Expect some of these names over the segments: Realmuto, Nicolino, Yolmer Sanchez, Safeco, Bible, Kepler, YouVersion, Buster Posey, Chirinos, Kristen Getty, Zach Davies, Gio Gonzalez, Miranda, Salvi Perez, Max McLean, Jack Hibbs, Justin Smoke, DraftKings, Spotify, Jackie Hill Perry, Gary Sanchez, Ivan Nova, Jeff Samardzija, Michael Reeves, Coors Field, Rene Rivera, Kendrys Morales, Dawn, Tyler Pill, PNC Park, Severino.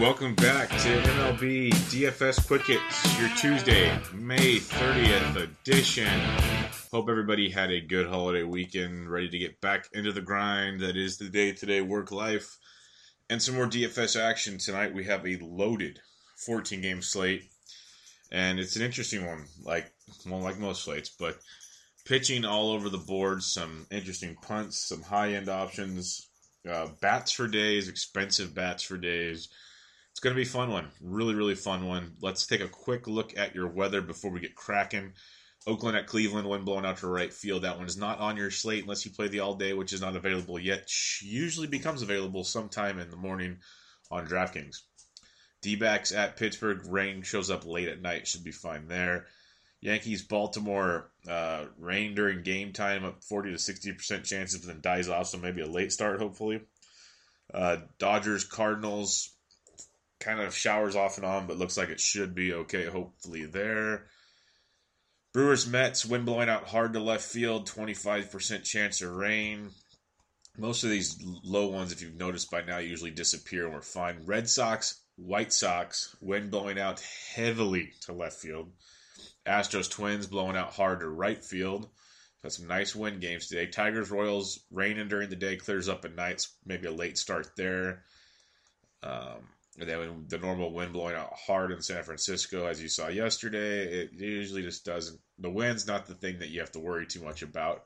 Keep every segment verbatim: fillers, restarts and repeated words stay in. Welcome back to M L B D F S Quick Hits, your Tuesday, May thirtieth edition. Hope everybody had a good holiday weekend, ready to get back into the grind. That is the day-to-day work life. And some more D F S action tonight. We have a loaded fourteen-game slate, and it's an interesting one, like well, like most slates, but pitching all over the board, some interesting punts, some high-end options, uh, bats for days, expensive bats for days. It's going to be a fun one. Really, really fun one. Let's take a quick look at your weather before we get cracking. Oakland at Cleveland, wind blowing out to right field. That one is not on your slate unless you play the all-day, which is not available yet. Usually becomes available sometime in the morning on DraftKings. D-backs at Pittsburgh. Rain shows up late at night. Should be fine there. Yankees, Baltimore. Uh, rain during game time. Up forty to sixty percent chances, but then dies off, so maybe a late start, hopefully. Uh, Dodgers, Cardinals. Kind of showers off and on, but looks like it should be okay, hopefully there. Brewers, Mets, wind blowing out hard to left field, twenty-five percent chance of rain. Most of these low ones, if you've noticed by now, usually disappear and we're fine. Red Sox, White Sox, wind blowing out heavily to left field. Astros, Twins, blowing out hard to right field. Got some nice wind games today. Tigers, Royals, raining during the day, clears up at night, maybe a late start there. Um... And then the normal wind blowing out hard in San Francisco, as you saw yesterday, it usually just doesn't. The wind's not the thing that you have to worry too much about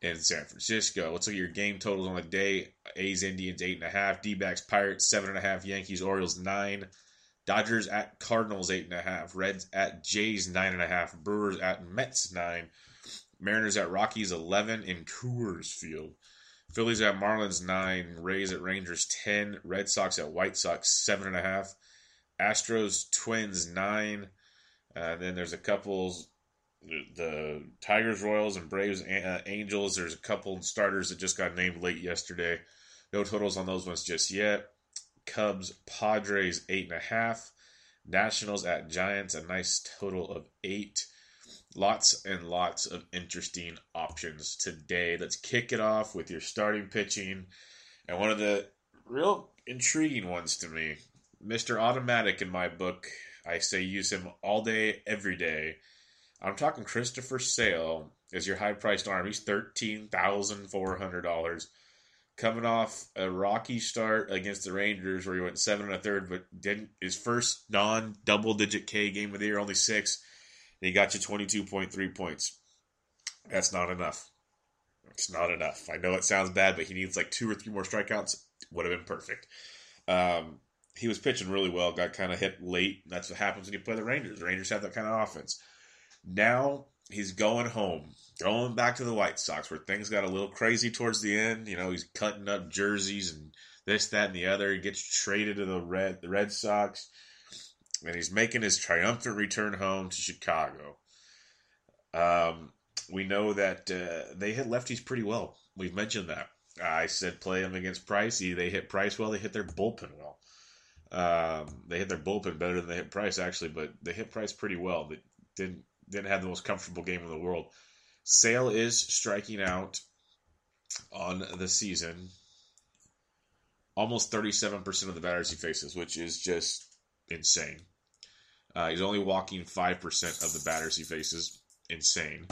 in San Francisco. Let's look at your game totals on the day. A's, Indians, eight point five. D-backs, Pirates, seven point five. Yankees, Orioles, nine. Dodgers at Cardinals, eight point five. Reds at Jays, nine point five. Brewers at Mets, nine. Mariners at Rockies, eleven. And Coors Field. Phillies at Marlins, nine. Rays at Rangers, ten. Red Sox at White Sox, seven point five. Astros, Twins, nine. Uh, then there's a couple, the Tigers, Royals, and Braves, uh, Angels. There's a couple starters that just got named late yesterday. No totals on those ones just yet. Cubs, Padres, eight point five. Nationals at Giants, a nice total of eight. Lots and lots of interesting options today. Let's kick it off with your starting pitching. And one of the real intriguing ones to me, Mister Automatic in my book. I say use him all day, every day. I'm talking Christopher Sale as your high-priced arm. He's thirteen thousand four hundred dollars. Coming off a rocky start against the Rangers where he went seven and a third, but didn't his first non-double-digit K game of the year, only six. He got you twenty-two point three points. That's not enough. It's not enough. I know it sounds bad, but he needs like two or three more strikeouts. Would have been perfect. Um, he was pitching really well. Got kind of hit late. That's what happens when you play the Rangers. The Rangers have that kind of offense. Now he's going home. Going back to the White Sox where things got a little crazy towards the end. You know, he's cutting up jerseys and this, that, and the other. He gets traded to the Red, the Red Sox. And he's making his triumphant return home to Chicago. Um, we know that uh, they hit lefties pretty well. We've mentioned that. I said play him against Price. They hit Price well. They hit their bullpen well. Um, they hit their bullpen better than they hit Price, actually, but they hit Price pretty well. They didn't didn't have the most comfortable game in the world. Sale is striking out on the season almost thirty-seven percent of the batters he faces, which is just insane. Uh, he's only walking five percent of the batters he faces. Insane.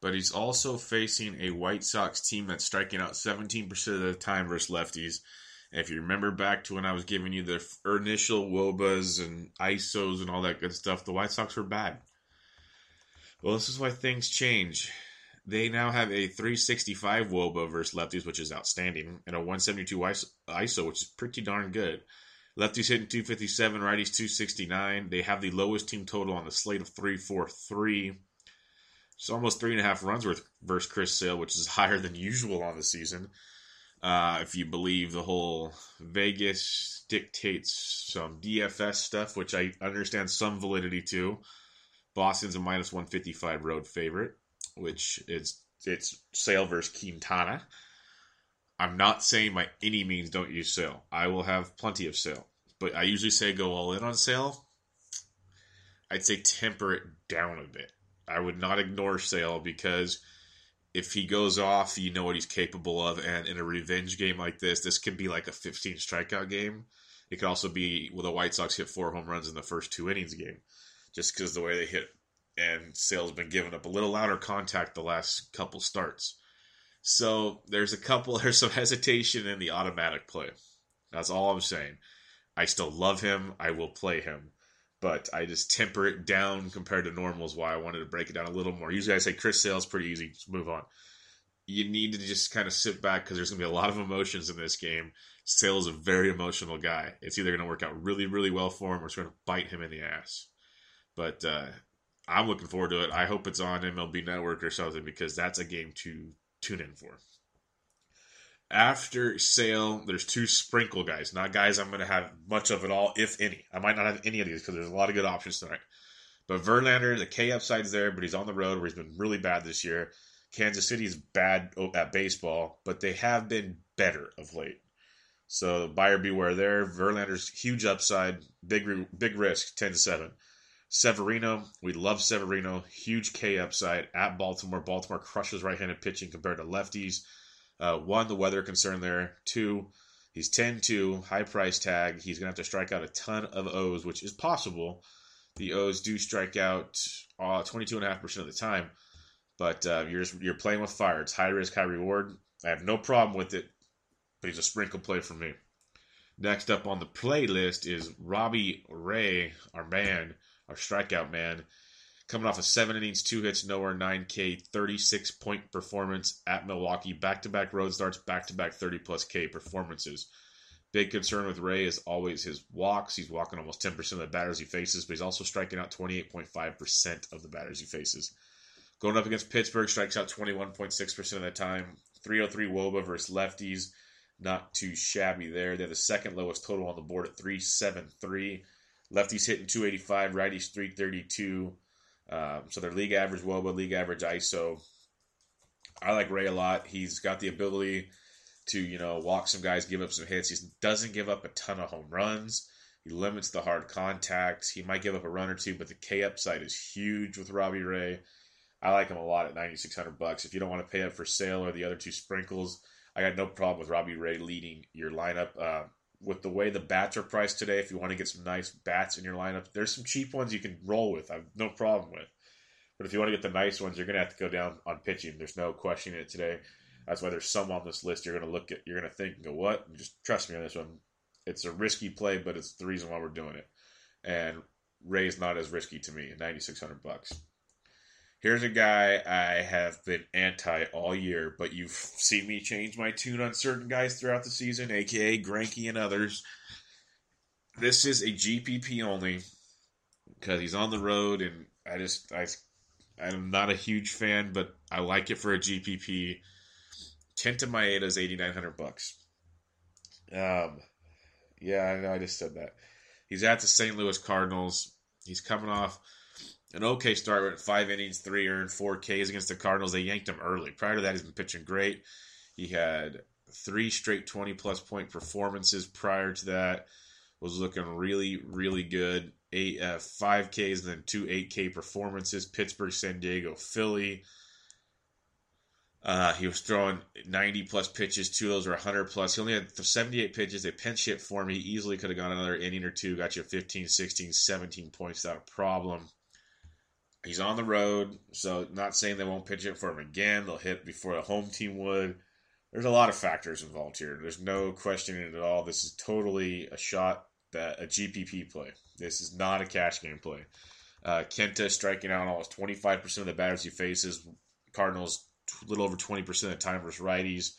But he's also facing a White Sox team that's striking out seventeen percent of the time versus lefties. And if you remember back to when I was giving you the initial W O B As and I S Os and all that good stuff, the White Sox were bad. Well, this is why things change. They now have a three sixty-five W O B A versus lefties, which is outstanding, and a one seventy-two I S O, which is pretty darn good. Lefties hitting two fifty-seven, righties two sixty-nine. They have the lowest team total on the slate of three forty-three. It's almost three and a half runs worth versus Chris Sale, which is higher than usual on the season. Uh, if you believe the whole Vegas dictates some D F S stuff, which I understand some validity to. Boston's a minus one fifty-five road favorite, which is it's Sale versus Quintana. I'm not saying by any means don't use Sale. I will have plenty of Sale. But I usually say go all in on Sale. I'd say temper it down a bit. I would not ignore Sale because if he goes off, you know what he's capable of. And in a revenge game like this, this can be like a fifteen strikeout game. It could also be, well, the White Sox hit four home runs in the first two innings game just because the way they hit. And Sale's been giving up a little louder contact the last couple starts. So there's a couple, there's some hesitation in the automatic play. That's all I'm saying. I still love him. I will play him. But I just temper it down compared to normal is why I wanted to break it down a little more. Usually I say Chris Sale's pretty easy. Just move on. You need to just kind of sit back because there's going to be a lot of emotions in this game. Sale's a very emotional guy. It's either going to work out really, really well for him or it's going to bite him in the ass. But uh, I'm looking forward to it. I hope it's on M L B Network or something because that's a game to tune in for. After Sale, there's two sprinkle guys. Not guys I'm going to have much of at all, if any. I might not have any of these because there's a lot of good options tonight. But Verlander, the K upside's there, but he's on the road where he's been really bad this year. Kansas City is bad at baseball, but they have been better of late. So buyer beware there. Verlander's huge upside, big big risk, ten to seven. Severino, we love Severino. Huge K upside at Baltimore. Baltimore crushes right-handed pitching compared to lefties. Uh, one, the weather concern there. Two, he's ten two, high price tag. He's going to have to strike out a ton of O's, which is possible. The O's do strike out uh, twenty-two point five percent of the time, but uh, you're just, you're playing with fire. It's high risk, high reward. I have no problem with it, but he's a sprinkle play for me. Next up on the playlist is Robbie Ray, our man, our strikeout man. Coming off of seven innings, two hits, no earned, nine K, thirty-six point performance at Milwaukee. Back-to-back road starts, back-to-back thirty-plus K performances. Big concern with Ray is always his walks. He's walking almost ten percent of the batters he faces, but he's also striking out twenty-eight point five percent of the batters he faces. Going up against Pittsburgh, strikes out twenty-one point six percent of the time. three oh three W O B A versus lefties. Not too shabby there. They're the second lowest total on the board at three seventy-three. Lefties hitting two eighty-five, righties three thirty-two. Um, so their league average W O B A, league average I S O. I like Ray a lot. He's got the ability to, you know, walk some guys, give up some hits. He doesn't give up a ton of home runs. He limits the hard contacts. He might give up a run or two, but the K upside is huge with Robbie Ray. I like him a lot at nine thousand six hundred bucks. If you don't want to pay up for Sale or the other two sprinkles, I got no problem with Robbie Ray leading your lineup. Uh, with the way the bats are priced today, if you want to get some nice bats in your lineup, there's some cheap ones you can roll with. I have no problem with. But if you want to get the nice ones, you're going to have to go down on pitching. There's no questioning it today. That's why there's some on this list you're going to look at, you're going to think and go, what? And just trust me on this one. It's a risky play, but it's the reason why we're doing it. And Ray's not as risky to me at nine thousand six hundred bucks. Here's a guy I have been anti all year, but you've seen me change my tune on certain guys throughout the season, a k a. Greinke and others. This is a G P P only because he's on the road, and I just I, I'm not a huge fan, but I like it for a G P P. Kenta Maeda is eight thousand nine hundred bucks. Um, yeah, I know I just said that. He's at the Saint Louis Cardinals. He's coming off an okay start with five innings, three earned, four Ks against the Cardinals. They yanked him early. Prior to that, he's been pitching great. He had three straight twenty-plus point performances prior to that. was looking really, really good. Eight uh, five Ks, then two eight K performances. Pittsburgh, San Diego, Philly. Uh, he was throwing ninety plus pitches. Two of those were one hundred plus. He only had seventy-eight pitches. They pinch hit for me. He easily could have gone another inning or two. Got you fifteen, sixteen, seventeen points without a problem. He's on the road, so not saying they won't pitch it for him again. They'll hit before the home team would. There's a lot of factors involved here. There's no questioning it at all. This is totally a shot, that a G P P play. This is not a cash game play. Uh, Kenta striking out almost twenty-five percent of the batters he faces. Cardinals, a little over twenty percent of the time versus righties.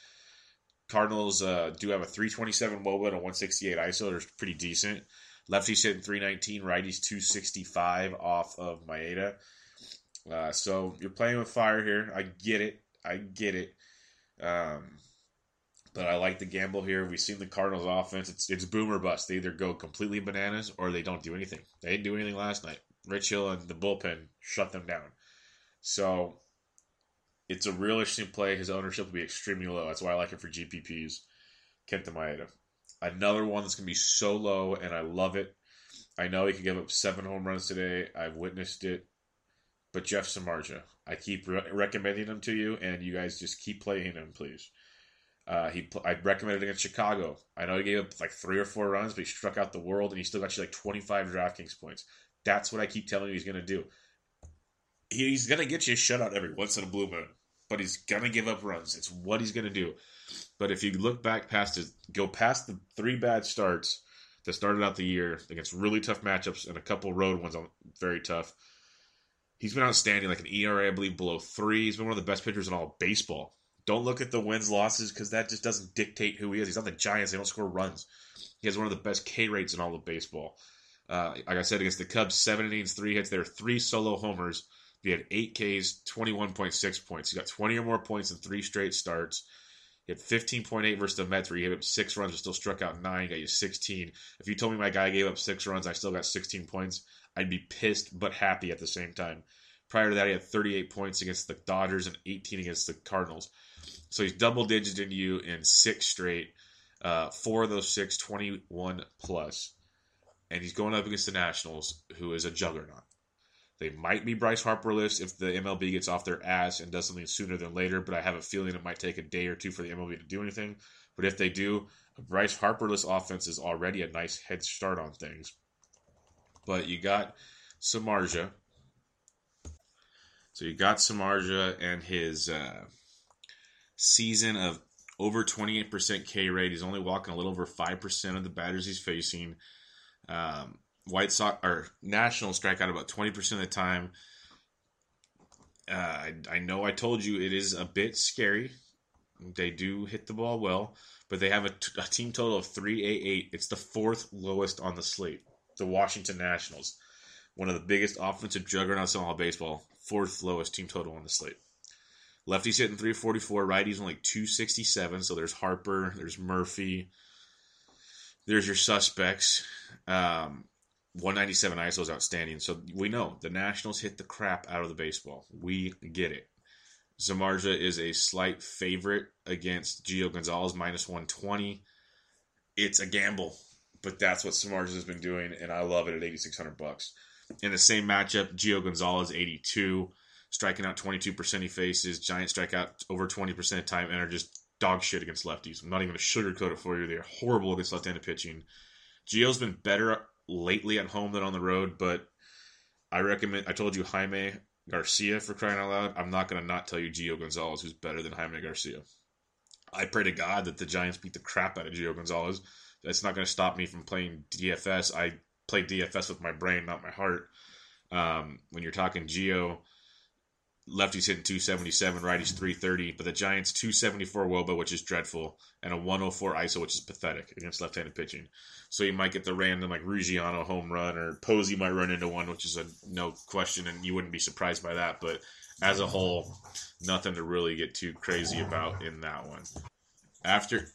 Cardinals uh, do have a three twenty-seven wOBA and a one sixty-eight I S O. They're pretty decent. Lefties hitting three nineteen, righties two sixty-five off of Maeda. Uh, so you're playing with fire here. I get it. I get it. Um, but I like the gamble here. We've seen the Cardinals offense. It's it's boom or bust. They either go completely bananas or they don't do anything. They didn't do anything last night. Rich Hill and the bullpen shut them down. So it's a real interesting play. His ownership will be extremely low. That's why I like it for G P Ps. Kenta Maeda. Another one that's going to be so low, and I love it. I know he could give up seven home runs today. I've witnessed it. But Jeff Samardzija, I keep re- recommending him to you, and you guys just keep playing him, please. Uh, he, pl- I recommended against Chicago. I know he gave up like three or four runs, but he struck out the world, and he still got you like twenty-five DraftKings points. That's what I keep telling you he's going to do. He's going to get you a shutout every once in a blue moon, but he's going to give up runs. It's what he's going to do. But if you look back past his, go past the three bad starts that started out the year against really tough matchups and a couple road ones on very tough. He's been outstanding, like an E R A, I believe, below three. He's been one of the best pitchers in all of baseball. Don't look at the wins, losses, because that just doesn't dictate who he is. He's not the Giants. They don't score runs. He has one of the best K rates in all of baseball. Uh, like I said, against the Cubs, seven innings, three hits. There were three solo homers. He had eight Ks, twenty-one point six points. He got twenty or more points in three straight starts. He had fifteen point eight versus the Mets, where he gave up six runs, but still struck out nine, got you sixteen. If you told me my guy gave up six runs, I still got sixteen points, I'd be pissed but happy at the same time. Prior to that, he had thirty-eight points against the Dodgers and eighteen against the Cardinals. So he's double-digited you in six straight, uh, four of those six, twenty-one plus. And he's going up against the Nationals, who is a juggernaut. They might be Bryce Harper-less if the M L B gets off their ass and does something sooner than later, but I have a feeling it might take a day or two for the M L B to do anything. But if they do, a Bryce Harper-less offense is already a nice head start on things. But you got Samardzija. So you got Samardzija and his uh, season of over twenty-eight percent K rate. He's only walking a little over five percent of the batters he's facing. Um, White Sox or Nationals strike out about twenty percent of the time. Uh, I, I know I told you it is a bit scary. They do hit the ball well, but they have a, t- a team total of three eighty-eight. It's the fourth lowest on the slate. The Washington Nationals, one of the biggest offensive juggernauts in all of baseball, fourth lowest team total on the slate. Lefties hitting three forty-four, righties only two sixty-seven, so there's Harper, there's Murphy, there's your suspects. Um, one ninety-seven I S O is outstanding, so we know the Nationals hit the crap out of the baseball. We get it. Samardzija is a slight favorite against Gio Gonzalez, minus one twenty. It's a gamble. But that's what Samardzija has been doing, and I love it at eighty-six hundred bucks. In the same matchup, Gio Gonzalez, eighty-two, striking out twenty-two percent he faces. Giants strike out over twenty percent of the time and are just dog shit against lefties. I'm not even going to sugarcoat it for you. They're horrible against left-handed pitching. Gio's been better lately at home than on the road, but I recommend – I told you Jaime Garcia for crying out loud. I'm not going to not tell you Gio Gonzalez, who's better than Jaime Garcia. I pray to God that the Giants beat the crap out of Gio Gonzalez. That's not going to stop me from playing D F S. I play D F S with my brain, not my heart. Um, when you're talking Gio, lefties hitting two seventy-seven, righties three thirty, but the Giants two seventy-four wOBA, which is dreadful, and a one oh four I S O, which is pathetic against left-handed pitching. So you might get the random like Ruggiano home run, or Posey might run into one, which is a no question, and you wouldn't be surprised by that. But as a whole, nothing to really get too crazy about in that one. After...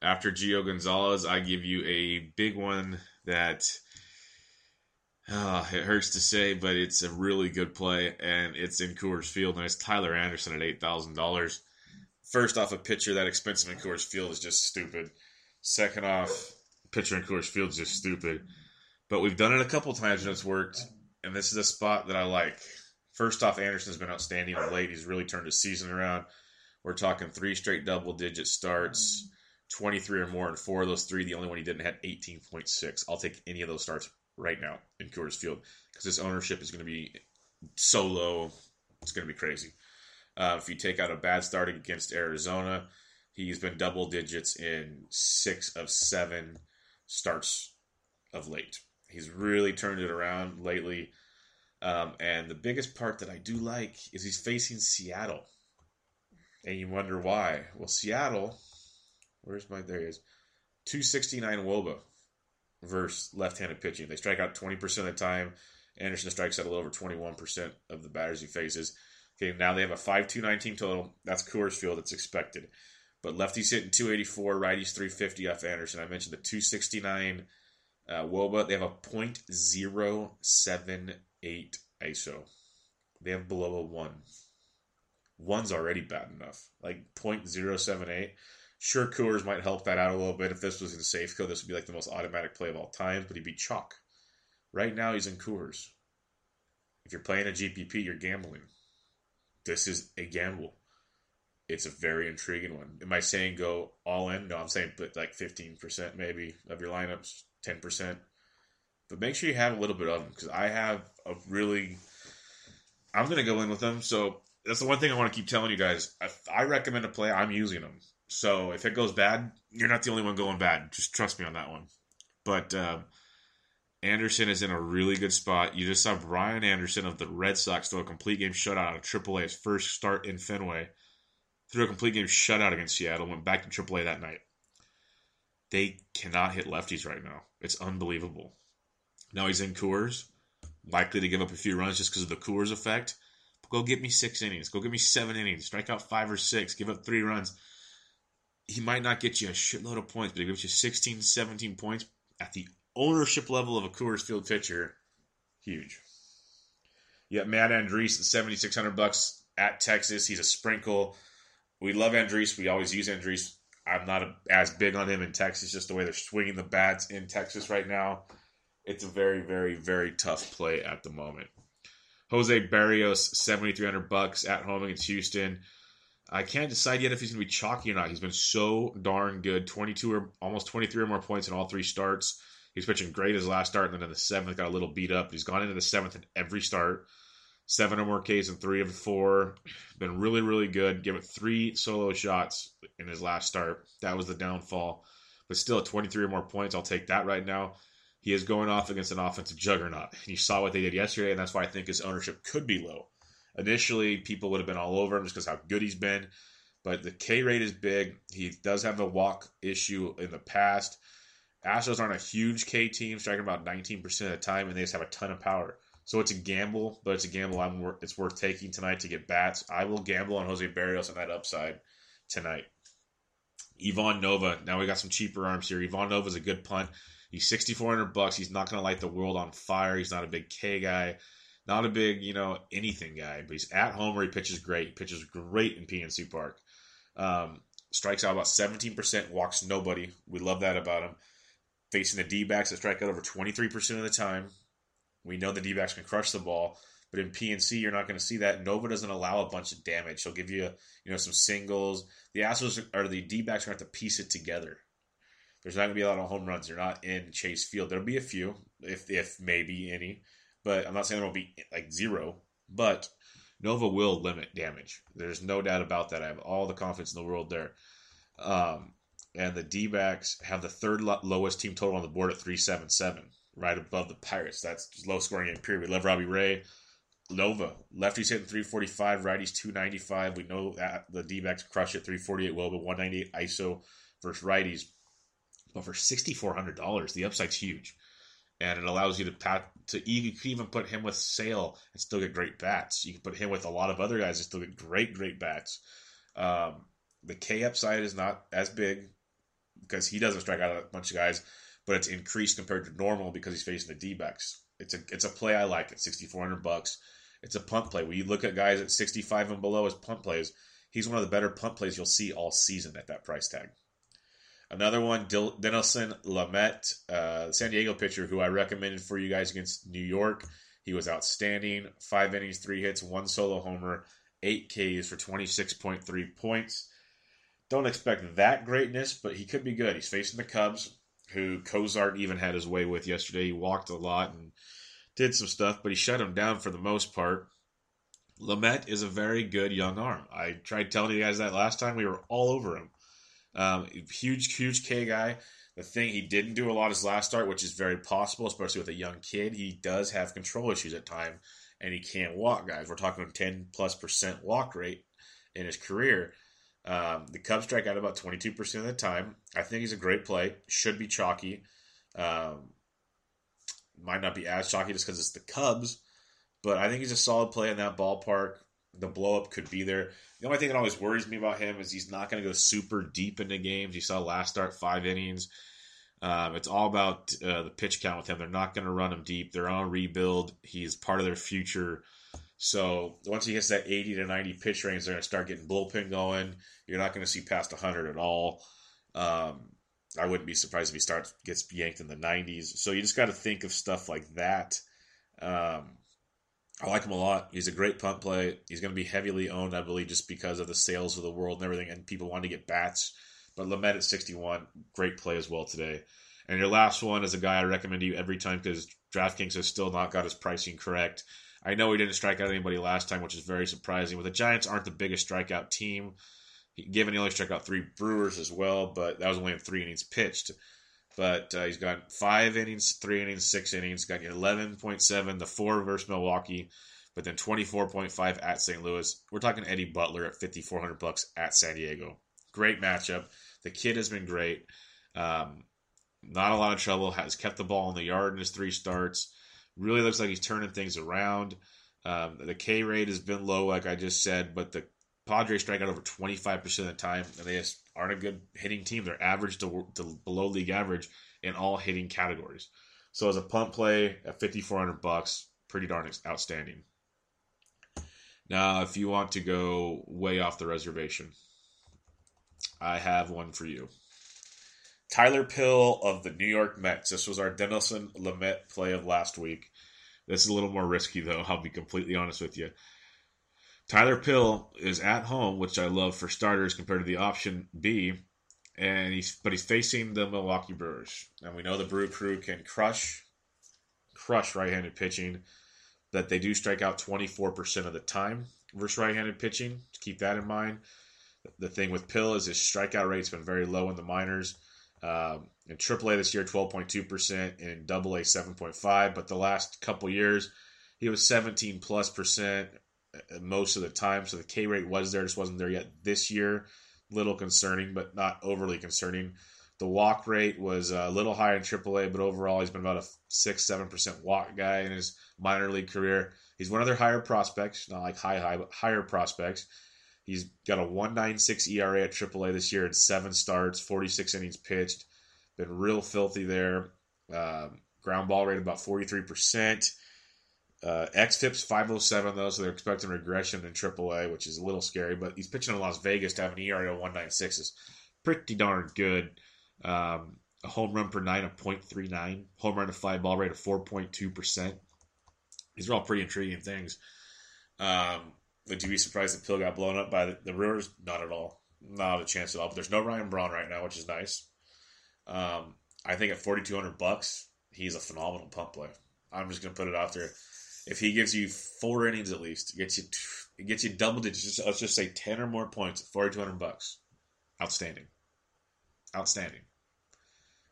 After Gio Gonzalez, I give you a big one that uh, it hurts to say, but it's a really good play, and it's in Coors Field, and it's Tyler Anderson at eight thousand dollars. First off, a pitcher that expensive in Coors Field is just stupid. Second off, pitcher in Coors Field is just stupid. But we've done it a couple times and it's worked, and this is a spot that I like. First off, Anderson's been outstanding of late. He's really turned his season around. We're talking three straight double-digit starts, twenty-three or more in four of those three. The only one he didn't had eighteen point six. I'll take any of those starts right now in Coors Field because this ownership is going to be so low. It's going to be crazy. Uh, if you take out a bad start against Arizona, he's been double digits in six of seven starts of late. He's really turned it around lately. Um, and the biggest part that I do like is he's facing Seattle. And you wonder why. Well, Seattle, where's my, there he is, two sixty-nine wOBA versus left-handed pitching. They strike out twenty percent of the time. Anderson strikes out a little over twenty-one percent of the batters he faces. Okay, now they have a five twenty-nine team total. That's Coors Field. That's expected. But lefties hitting two eighty-four, righties three fifty off Anderson. I mentioned the two sixty-nine uh, wOBA. They have a point oh seven eight I S O. They have below a one. One's already bad enough. Like point oh seven eight. Sure, Coors might help that out a little bit. If this was in Safeco, this would be like the most automatic play of all time, but he'd be chalk. Right now, he's in Coors. If you're playing a G P P, you're gambling. This is a gamble. It's a very intriguing one. Am I saying go all in? No, I'm saying put like fifteen percent maybe of your lineups, ten percent. But make sure you have a little bit of them because I have a really – I'm going to go in with them. So that's the one thing I want to keep telling you guys. If I recommend a play, I'm using them. So if it goes bad, you're not the only one going bad. Just trust me on that one. But um, Anderson is in a really good spot. You just saw Brian Anderson of the Red Sox throw a complete game shutout on triple A, his first start in Fenway. Threw a complete game shutout against Seattle, went back to triple A that night. They cannot hit lefties right now. It's unbelievable. Now he's in Coors, likely to give up a few runs just because of the Coors effect. But go get me six innings. Go get me seven innings. Strike out five or six. Give up three runs. He might not get you a shitload of points, but he gives you sixteen, seventeen points at the ownership level of a Coors Field pitcher. Huge. You got Matt Andriese at seventy-six hundred bucks at Texas. He's a sprinkle. We love Andriese. We always use Andriese. I'm not a, as big on him in Texas, just the way they're swinging the bats in Texas right now. It's a very, very, very tough play at the moment. Jose Berrios, seventy-three hundred bucks at home against Houston. I can't decide yet if he's going to be chalky or not. He's been so darn good. twenty-two or almost twenty-three or more points in all three starts. He's pitching great his last start, and then in the seventh got a little beat up. He's gone into the seventh in every start. Seven or more Ks in three of four. Been really, really good. Give it three solo shots in his last start. That was the downfall. But still, at twenty-three or more points, I'll take that right now. He is going off against an offensive juggernaut. You saw what they did yesterday, and that's why I think his ownership could be low. Initially, people would have been all over him just because how good he's been. But the K rate is big. He does have a walk issue in the past. Astros aren't a huge K team, striking about nineteen percent of the time, and they just have a ton of power. So it's a gamble, but it's a gamble I'm wor- it's worth taking tonight to get bats. I will gamble on Jose Berrios on that upside tonight. Ivan Nova. Now we got some cheaper arms here. Ivan Nova's a good punt. He's sixty-four hundred bucks. He's not going to light the world on fire. He's not a big K guy. Not a big, you know, anything guy. But he's at home where he pitches great. He pitches great in P N C Park. Um, strikes out about seventeen percent. Walks nobody. We love that about him. Facing the D-backs that strike out over twenty-three percent of the time. We know the D-backs can crush the ball, but in P N C, you're not going to see that. Nova doesn't allow a bunch of damage. She'll give you, you know, some singles. The Astros or the D-backs are going to have to piece it together. There's not going to be a lot of home runs. They're not in Chase Field. There'll be a few, if if maybe any, but I'm not saying there'll be like zero. But Nova will limit damage. There's no doubt about that. I have all the confidence in the world there. Um, and the D-backs have the third lo- lowest team total on the board at three seventy-seven. Right above the Pirates. That's low-scoring game, period. We love Robbie Ray. Nova. Lefties hitting three forty-five. Righties two ninety-five. We know that the D-backs crush it. three forty-eight will, but one ninety-eight I S O versus righties. But for sixty-four hundred dollars, the upside's huge. And it allows you to pat, to you can even put him with Sale and still get great bats. You can put him with a lot of other guys and still get great, great bats. Um, the K upside is not as big because he doesn't strike out a bunch of guys. But it's increased compared to normal because he's facing the D-backs. It's a it's a play I like at sixty-four hundred bucks. It's a punt play. When you look at guys at sixty-five and below as punt plays, he's one of the better punt plays you'll see all season at that price tag. Another one, Dil- Dinelson Lamet, uh, San Diego pitcher who I recommended for you guys against New York. He was outstanding. Five innings, three hits, one solo homer, eight Ks for twenty-six point three points. Don't expect that greatness, but he could be good. He's facing the Cubs, who Cozart even had his way with yesterday. He walked a lot and did some stuff, but he shut him down for the most part. Lamet is a very good young arm. I tried telling you guys that last time. We were all over him. Um, huge, huge K guy. The thing he didn't do a lot is last start, which is very possible, especially with a young kid. He does have control issues at times, and he can't walk, guys. We're talking ten plus percent walk rate in his career. Um, the Cubs strike out about twenty-two percent of the time. I think he's a great play. Should be chalky. Um, might not be as chalky just because it's the Cubs, but I think he's a solid play in that ballpark. The blow-up could be there. The only thing that always worries me about him is he's not going to go super deep into games. You saw last start, five innings. Um, it's all about uh, the pitch count with him. They're not going to run him deep. They're on a rebuild. He's part of their future. So once he hits that eighty to ninety pitch range, they're going to start getting bullpen going. You're not going to see past one hundred at all. Um, I wouldn't be surprised if he starts gets yanked in the nineties. So you just got to think of stuff like that. Um, I like him a lot. He's a great punt play. He's going to be heavily owned, I believe, just because of the sales of the world and everything, and people want to get bats. But Lamet at sixty-one, great play as well today. And your last one is a guy I recommend to you every time because DraftKings has still not got his pricing correct. I know he didn't strike out anybody last time, which is very surprising. But the Giants aren't the biggest strikeout team, given he only struck out three Brewers as well, but that was only in three innings pitched. But uh, he's got five innings, three innings, six innings, got eleven point seven, the four versus Milwaukee, but then twenty-four point five at Saint Louis. We're talking Eddie Butler at fifty-four hundred bucks at San Diego. Great matchup. The kid has been great. Um, not a lot of trouble. Has kept the ball in the yard in his three starts. Really looks like he's turning things around. Um, the K rate has been low, like I just said, but the Padres strike out over twenty-five percent of the time, and they just aren't a good hitting team. They're average to, to below league average in all hitting categories. So as a punt play at fifty-four hundred bucks, pretty darn outstanding. Now, if you want to go way off the reservation, I have one for you. Tyler Pill of the New York Mets. This was our Dinelson Lamet play of last week. This is a little more risky, though. I'll be completely honest with you. Tyler Pill is at home, which I love for starters compared to the option B, and he's but he's facing the Milwaukee Brewers. And we know the Brew Crew can crush, crush right-handed pitching, that they do strike out twenty-four percent of the time versus right-handed pitching. Keep that in mind. The thing with Pill is his strikeout rate's been very low in the minors. Um, in triple A this year, twelve point two percent, and in double A, seven point five. But the last couple years, he was seventeen plus percent most of the time. So the K rate was there, just wasn't there yet this year. Little concerning, but not overly concerning. The walk rate was a little higher in triple A, but overall, he's been about a six, seven percent walk guy in his minor league career. He's one of their higher prospects, not like high, high, but higher prospects. He's got a one point nine six E R A at triple A this year in seven starts, forty-six innings pitched. Been real filthy there. Um, ground ball rate about forty-three percent. Uh, X F I P's five oh seven, though, so they're expecting regression in triple A, which is a little scary. But he's pitching in Las Vegas to have an E R A of one point nine six. Is pretty darn good. Um, a home run per nine of point three nine. Home run to fly ball rate of four point two percent. These are all pretty intriguing things. Um... Would you be surprised if Pill got blown up by the, the Brewers? Not at all. Not a chance at all. But there's no Ryan Braun right now, which is nice. Um, I think at forty-two hundred bucks, he's a phenomenal punt play. I'm just going to put it out there. If he gives you four innings at least, it gets you it gets you double digits. Let's just say ten or more points at forty-two hundred bucks. Outstanding. Outstanding.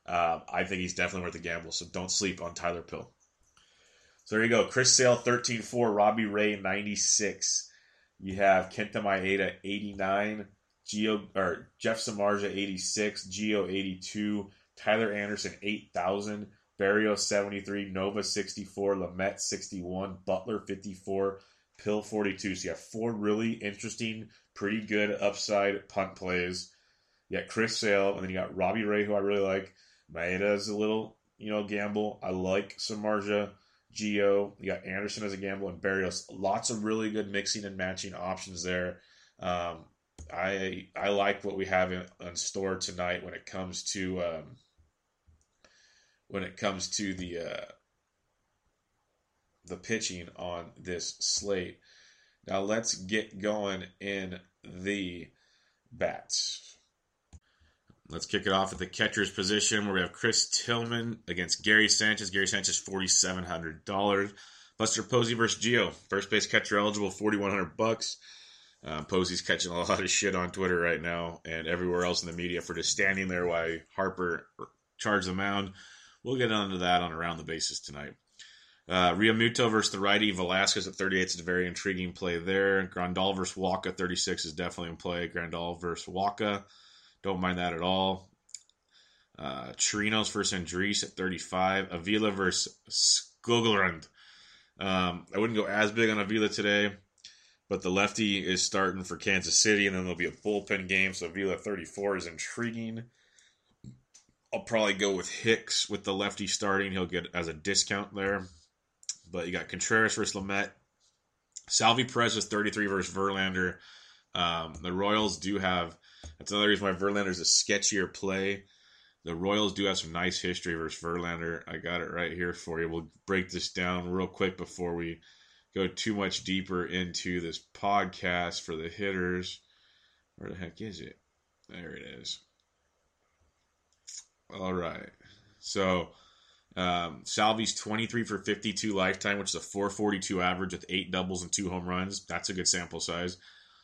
Uh, I think he's definitely worth a gamble, so don't sleep on Tyler Pill. So there you go. Chris Sale, thirteen four. Robbie Ray, ninety-six. You have Kenta Maeda, eighty-nine, Gio, or Jeff Samardzija, eighty-six, Gio, eighty-two, Tyler Anderson, eight thousand, Berrios, seventy-three, Nova, sixty-four, Lamet, sixty-one, Butler, fifty-four, Pill, forty-two. So you have four really interesting, pretty good upside punt plays. You got Chris Sale, and then you got Robbie Ray, who I really like. Maeda is a little, you know, gamble. I like Samardzija. Gio, you got Anderson as a gamble, and Berrios. Lots of really good mixing and matching options there. Um, I I like what we have in, in store tonight when it comes to um, when it comes to the uh, the pitching on this slate. Now let's get going in the bats. Let's kick it off at the catcher's position where we have Chris Tillman against Gary Sanchez. Gary Sanchez, four thousand seven hundred dollars. Buster Posey versus Gio. First base catcher eligible, four thousand one hundred dollars. Uh, Posey's catching a lot of shit on Twitter right now and everywhere else in the media for just standing there while Harper charged the mound. We'll get onto that on Around the Bases tonight. Uh, Realmuto versus the righty Velasquez at thirty-eight is a very intriguing play there. Grandal versus Waka, thirty-six is definitely in play. Grandal versus Waka, don't mind that at all. Uh, Chirinos versus Andriese at thirty-five. Avila versus Skoglund. Um, I wouldn't go as big on Avila today, but the lefty is starting for Kansas City, and then there'll be a bullpen game, so Avila thirty-four is intriguing. I'll probably go with Hicks with the lefty starting. He'll get as a discount there. But you got Contreras versus Lamet. Salvi Perez is thirty-three versus Verlander. Um, the Royals do have... That's another reason why Verlander is a sketchier play. The Royals do have some nice history versus Verlander. I got it right here for you. We'll break this down real quick before we go too much deeper into this podcast for the hitters. Where the heck is it? There it is. All right. So... Um, Salvi's twenty-three for fifty-two lifetime, which is a four forty-two average with eight doubles and two home runs. That's a good sample size.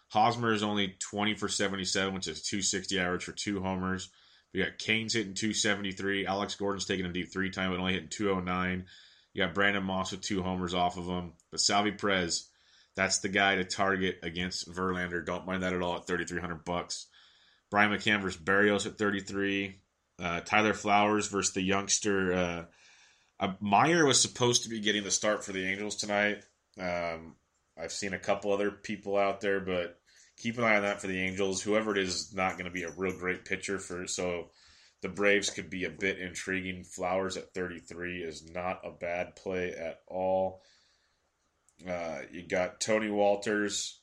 Hosmer is only twenty for seventy-seven, which is two sixty average for two homers. We got Kane's hitting two seventy-three. Alex Gordon's taking a deep three time, but only hitting two oh nine. You got Brandon Moss with two homers off of him. But Salvi Perez, that's the guy to target against Verlander. Don't mind that at all at thirty-three hundred bucks. Brian McCann versus Berrios at thirty-three. Uh, Tyler Flowers versus the youngster. Uh, Uh, Meyer was supposed to be getting the start for the Angels tonight. Um, I've seen a couple other people out there, but keep an eye on that for the Angels. Whoever it is is not going to be a real great pitcher for, so the Braves could be a bit intriguing. Flowers at thirty-three is not a bad play at all. Uh, you got Tony Walters.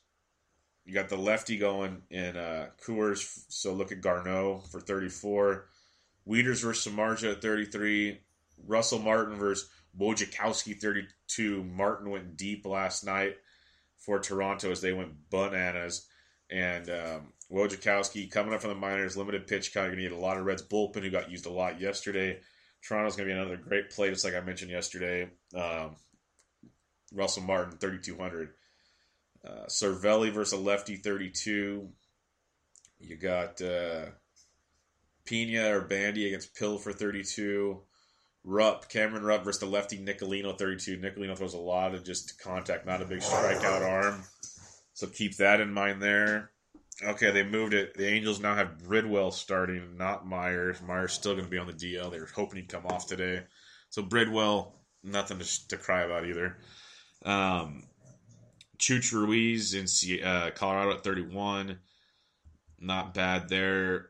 You got the lefty going in uh, Coors, so look at Garneau for thirty-four. Wieters versus Samardzija at thirty-three. Russell Martin versus Wojciechowski, thirty-two. Martin went deep last night for Toronto as they went bananas. And um, Wojciechowski coming up from the minors, limited pitch count. You're going to get a lot of Reds bullpen who got used a lot yesterday. Toronto's going to be another great play, just like I mentioned yesterday. Um, Russell Martin, thirty-two hundred. Uh, Cervelli versus a lefty, thirty-two. You got uh, Pena or Bandy against Pill for thirty-two. Rupp, Cameron Rupp versus the lefty Nicolino, thirty-two. Nicolino throws a lot of just contact, not a big strikeout arm. So keep that in mind there. Okay, they moved it. The Angels now have Bridwell starting, not Myers. Myers still going to be on the D L. They were hoping he'd come off today. So Bridwell, nothing to, to cry about either. Um, Chuch Ruiz in uh, Colorado at thirty-one. Not bad there.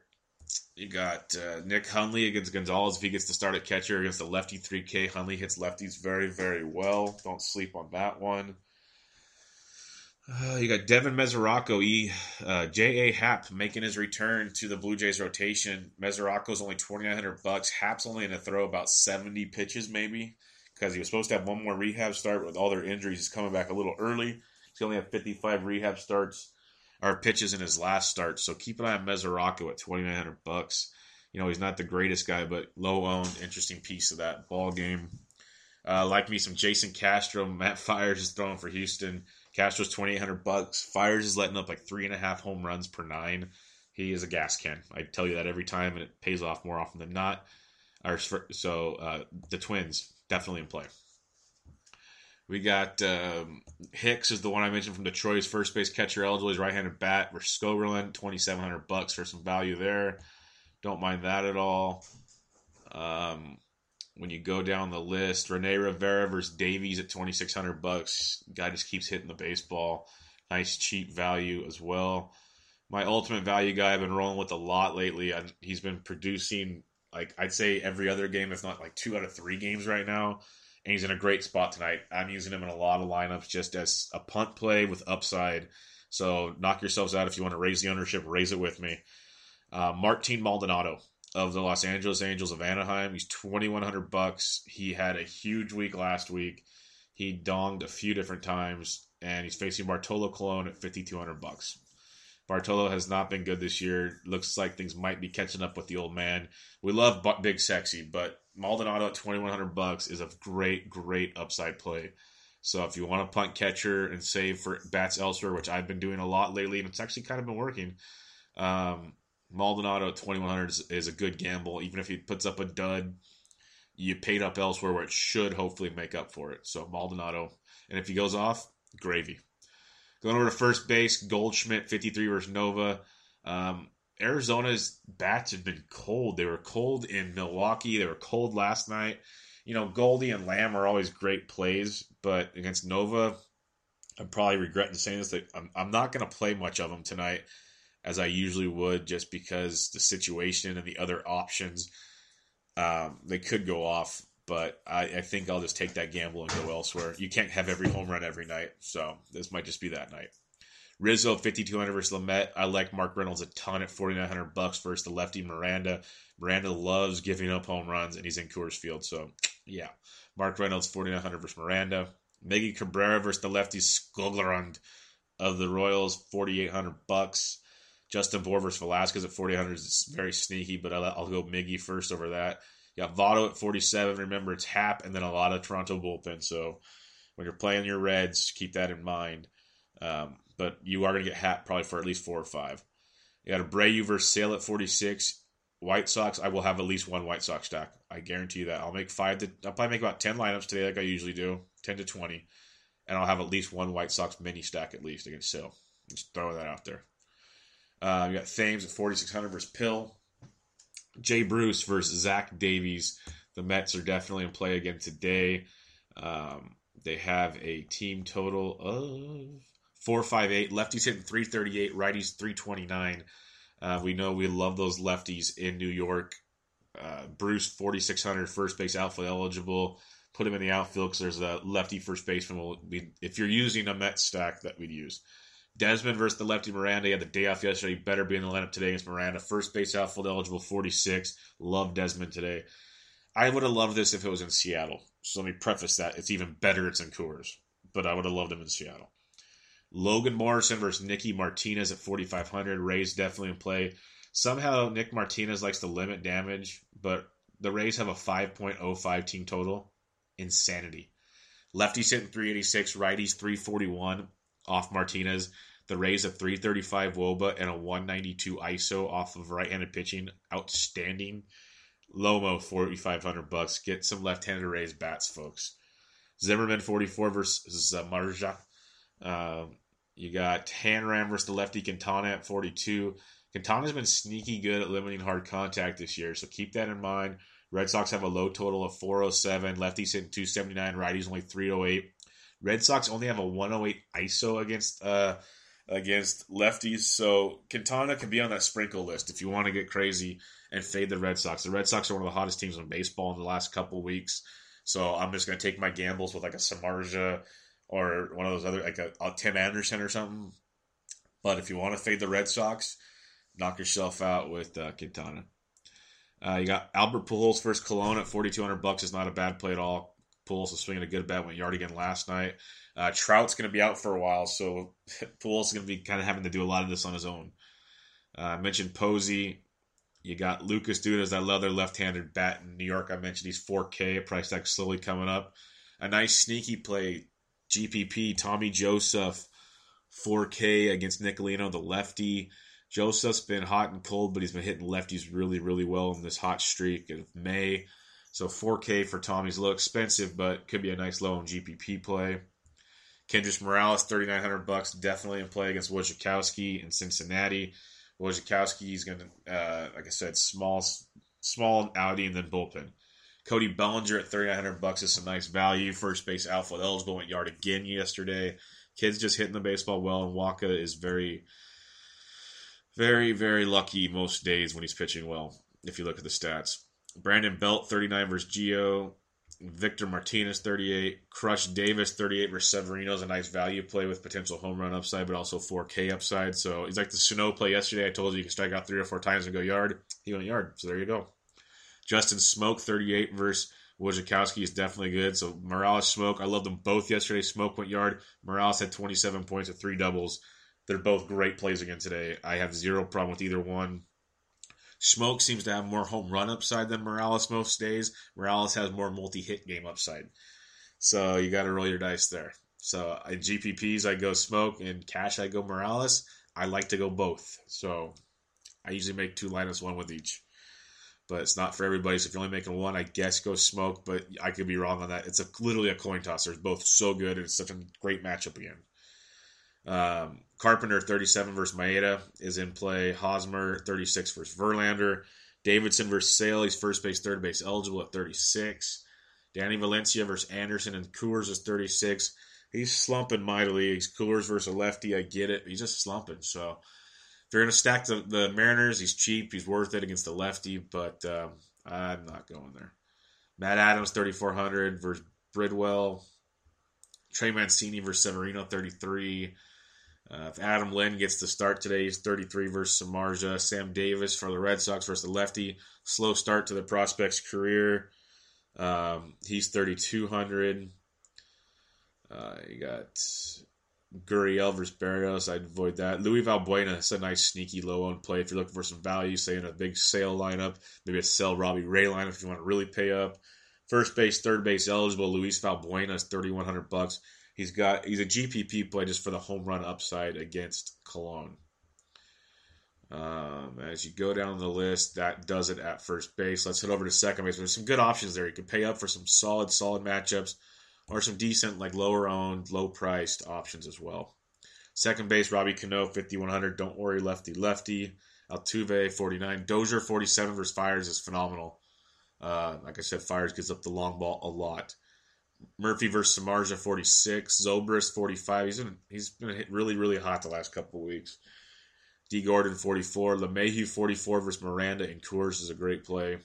You got uh, Nick Hundley against Gonzalez. If he gets to start at catcher against the lefty three K, Hundley hits lefties very, very well. Don't sleep on that one. Uh, you got Devin Mesoraco, e, uh, J A. Happ making his return to the Blue Jays rotation. Mesoraco's only twenty-nine hundred bucks. Happ's only going to throw about seventy pitches maybe because he was supposed to have one more rehab start. But with all their injuries, he's coming back a little early. He's only had fifty-five rehab starts. Our pitches in his last start, so keep an eye on Mesoraco at twenty-nine hundred bucks. You know, he's not the greatest guy, but low-owned, interesting piece of that ball game. Uh, like me, some Jason Castro. Matt Fiers is throwing for Houston. Castro's twenty-eight hundred bucks. Fiers is letting up like three and a half home runs per nine. He is a gas can. I tell you that every time, and it pays off more often than not. Our, so uh, the Twins, definitely in play. We got um, Hicks is the one I mentioned from Detroit's first base catcher eligible. He's right-handed bat versus Skoglund, twenty-seven hundred bucks for some value there. Don't mind that at all. Um, when you go down the list, Rene Rivera versus Davies at twenty-six hundred bucks. Guy just keeps hitting the baseball. Nice cheap value as well. My ultimate value guy I've been rolling with a lot lately. I, he's been producing like I'd say every other game, if not like two out of three games right now. and he's in a great spot tonight. I'm using him in a lot of lineups just as a punt play with upside. So knock yourselves out if you want to raise the ownership. Raise it with me. Uh, Martin Maldonado of the Los Angeles Angels of Anaheim. He's twenty-one hundred bucks. He had a huge week last week. He donged a few different times, and he's facing Bartolo Colon at fifty-two hundred bucks. Bartolo has not been good this year. Looks like things might be catching up with the old man. We love Big Sexy, but Maldonado at twenty-one hundred bucks is a great, great upside play. So if you want a punt catcher and save for bats elsewhere, which I've been doing a lot lately, and it's actually kind of been working, um, Maldonado at twenty-one hundred is, is a good gamble. Even if he puts up a dud, you paid up elsewhere where it should hopefully make up for it. So Maldonado. And if he goes off, gravy. Going over to first base, Goldschmidt, fifty-three versus Nova. Um, Arizona's bats have been cold. They were cold in Milwaukee. They were cold last night. You know, Goldie and Lamb are always great plays, but against Nova, I'm probably regretting saying this, that I'm, I'm not going to play much of them tonight as I usually would, just because the situation and the other options, um, they could go off. But I, I think I'll just take that gamble and go elsewhere. You can't have every home run every night, so this might just be that night. Rizzo, fifty-two hundred versus Lamet. I like Mark Reynolds a ton at forty-nine hundred bucks versus the lefty Miranda. Miranda loves giving up home runs, and he's in Coors Field, so yeah. Mark Reynolds, forty-nine hundred versus Miranda. Miggy Cabrera versus the lefty Skoglund of the Royals, forty-eight hundred bucks. Justin Bohr versus Velasquez at forty-eight hundred is very sneaky, but I'll, I'll go Miggy first over that. Got Votto at forty-seven. Remember, it's Happ and then a lot of Toronto bullpen. So when you're playing your Reds, keep that in mind. Um, but you are going to get Happ probably for at least four or five. You got Abreu versus Sale at forty-six. White Sox, I will have at least one White Sox stack. I guarantee you that. I'll make five to, I'll probably make about ten lineups today like I usually do, ten to twenty. And I'll have at least one White Sox mini stack at least against Sale. Just throwing that out there. Uh, you got Thames at forty-six hundred versus Pill. Jay Bruce versus Zach Davies. The Mets are definitely in play again today. Um, they have a team total of four fifty-eight. Lefties hitting three thirty-eight, righties three twenty-nine. Uh, we know we love those lefties in New York. Uh, Bruce, forty-six hundred, first base outfield eligible. Put him in the outfield because there's a lefty first baseman. If you're using a Mets stack, that we'd use. Desmond versus the lefty Miranda. He had the day off yesterday. He better be in the lineup today against Miranda. First base outfield eligible, forty-six. Love Desmond today. I would have loved this if it was in Seattle. So let me preface that. It's even better it's in Coors. But I would have loved him in Seattle. Logan Morrison versus Nicky Martinez at forty-five hundred. Rays definitely in play. Somehow Nick Martinez likes to limit damage, but the Rays have a five point oh five team total. Insanity. Lefties hitting three eighty-six, righties three forty-one. Off Martinez, the Rays of three thirty-five wOBA and a one ninety-two I S O off of right-handed pitching. Outstanding. Lomo, forty-five hundred bucks. Get some left-handed Rays bats, folks. Zimmerman, forty-four versus Samardzija. Um, you got Hanram versus the lefty Quintana at forty-two. Quintana's been sneaky good at limiting hard contact this year, so keep that in mind. Red Sox have a low total of four oh seven. Lefties hitting two seventy-nine. Righties only three oh eight. Red Sox only have a one oh eight I S O against uh, against lefties, so Quintana can be on that sprinkle list if you want to get crazy and fade the Red Sox. The Red Sox are one of the hottest teams in baseball in the last couple weeks, so I'm just going to take my gambles with like a Samardzija or one of those other, like a, a Tim Anderson or something. But if you want to fade the Red Sox, knock yourself out with uh, Quintana. Uh, you got Albert Pujols versus Colon at forty-two hundred bucks. It's not a bad play at all. Pujols was swinging a good bat, went yard again last night. Uh, Trout's going to be out for a while, so Pujols is going to be kind of having to do a lot of this on his own. Uh, I mentioned Posey. You got Lucas Dudas. I love their left-handed bat in New York. I mentioned he's four K. Price tag slowly coming up. A nice sneaky play. G P P, Tommy Joseph, four K against Nicolino, the lefty. Joseph's been hot and cold, but he's been hitting lefties really, really well in this hot streak of May. So four K for Tommy's a little expensive, but could be a nice low on G P P play. Kendrys Morales, thirty-nine hundred bucks, definitely in play against Wojciechowski in Cincinnati. Wojciechowski is going to, uh, like I said, small, small outing and then bullpen. Cody Bellinger at thirty-nine hundred bucks is some nice value. First base outfield eligible, went yard again yesterday. Kid's just hitting the baseball well, and Waka is very, very, very lucky most days when he's pitching well, if you look at the stats. Brandon Belt, thirty-nine versus Gio. Victor Martinez, thirty-eight. Crush Davis, thirty-eight versus Severino is a nice value play with potential home run upside, but also four K upside. So he's like the Sano play yesterday. I told you you can strike out three or four times and go yard. He went yard, so there you go. Justin Smoke, thirty-eight versus Wojciechowski is definitely good. So Morales, Smoke, I love them both yesterday. Smoke went yard. Morales had twenty-seven points with three doubles. They're both great plays again today. I have zero problem with either one. Smoke seems to have more home run upside than Morales most days. Morales has more multi-hit game upside. So you got to roll your dice there. So in G P Ps, I go Smoke. In cash, I go Morales. I like to go both. So I usually make two lineups, one with each. But it's not for everybody. So if you're only making one, I guess go Smoke. But I could be wrong on that. It's a, literally a coin toss. They're both so good. And it's such a great matchup again. Um, Carpenter, thirty-seven versus Maeda is in play. Hosmer, thirty-six versus Verlander. Davidson versus Sale. He's first base, third base eligible at thirty-six. Danny Valencia versus Anderson and Coors is thirty-six. He's slumping mightily. He's Coors versus a lefty. I get it. He's just slumping. So if you're going to stack the, the Mariners, he's cheap. He's worth it against the lefty, but um, I'm not going there. Matt Adams, thirty-four hundred versus Bridwell. Trey Mancini versus Severino, thirty-three. Uh, if Adam Lynn gets the start today, he's thirty-three versus Samardzija. Sam Davis for the Red Sox versus the lefty. Slow start to the prospect's career. Um, he's thirty-two hundred. Uh, you got Gurriel versus Berrios. I'd avoid that. Luis Valbuena is a nice sneaky low-owned play. If you're looking for some value, say in a big Sale lineup, maybe a Sale Robbie Ray lineup if you want to really pay up. First base, third base eligible. Luis Valbuena is thirty-one hundred bucks. He's got he's a G P P play just for the home run upside against Colon. Um, as you go down the list, that does it at first base. Let's head over to second base. There's some good options there. You can pay up for some solid, solid matchups, or some decent, like lower owned, low priced options as well. Second base, Robbie Cano, fifty-one hundred. Don't worry, lefty, lefty. Altuve, forty-nine. Dozier, forty-seven versus Fiers is phenomenal. Uh, like I said, Fiers gives up the long ball a lot. Murphy versus Samardzija, forty-six. Zobrist, forty-five. He's been, he's been hit really, really hot the last couple of weeks. D. Gordon, forty-four. LeMahieu, forty-four versus Miranda and Coors is a great play.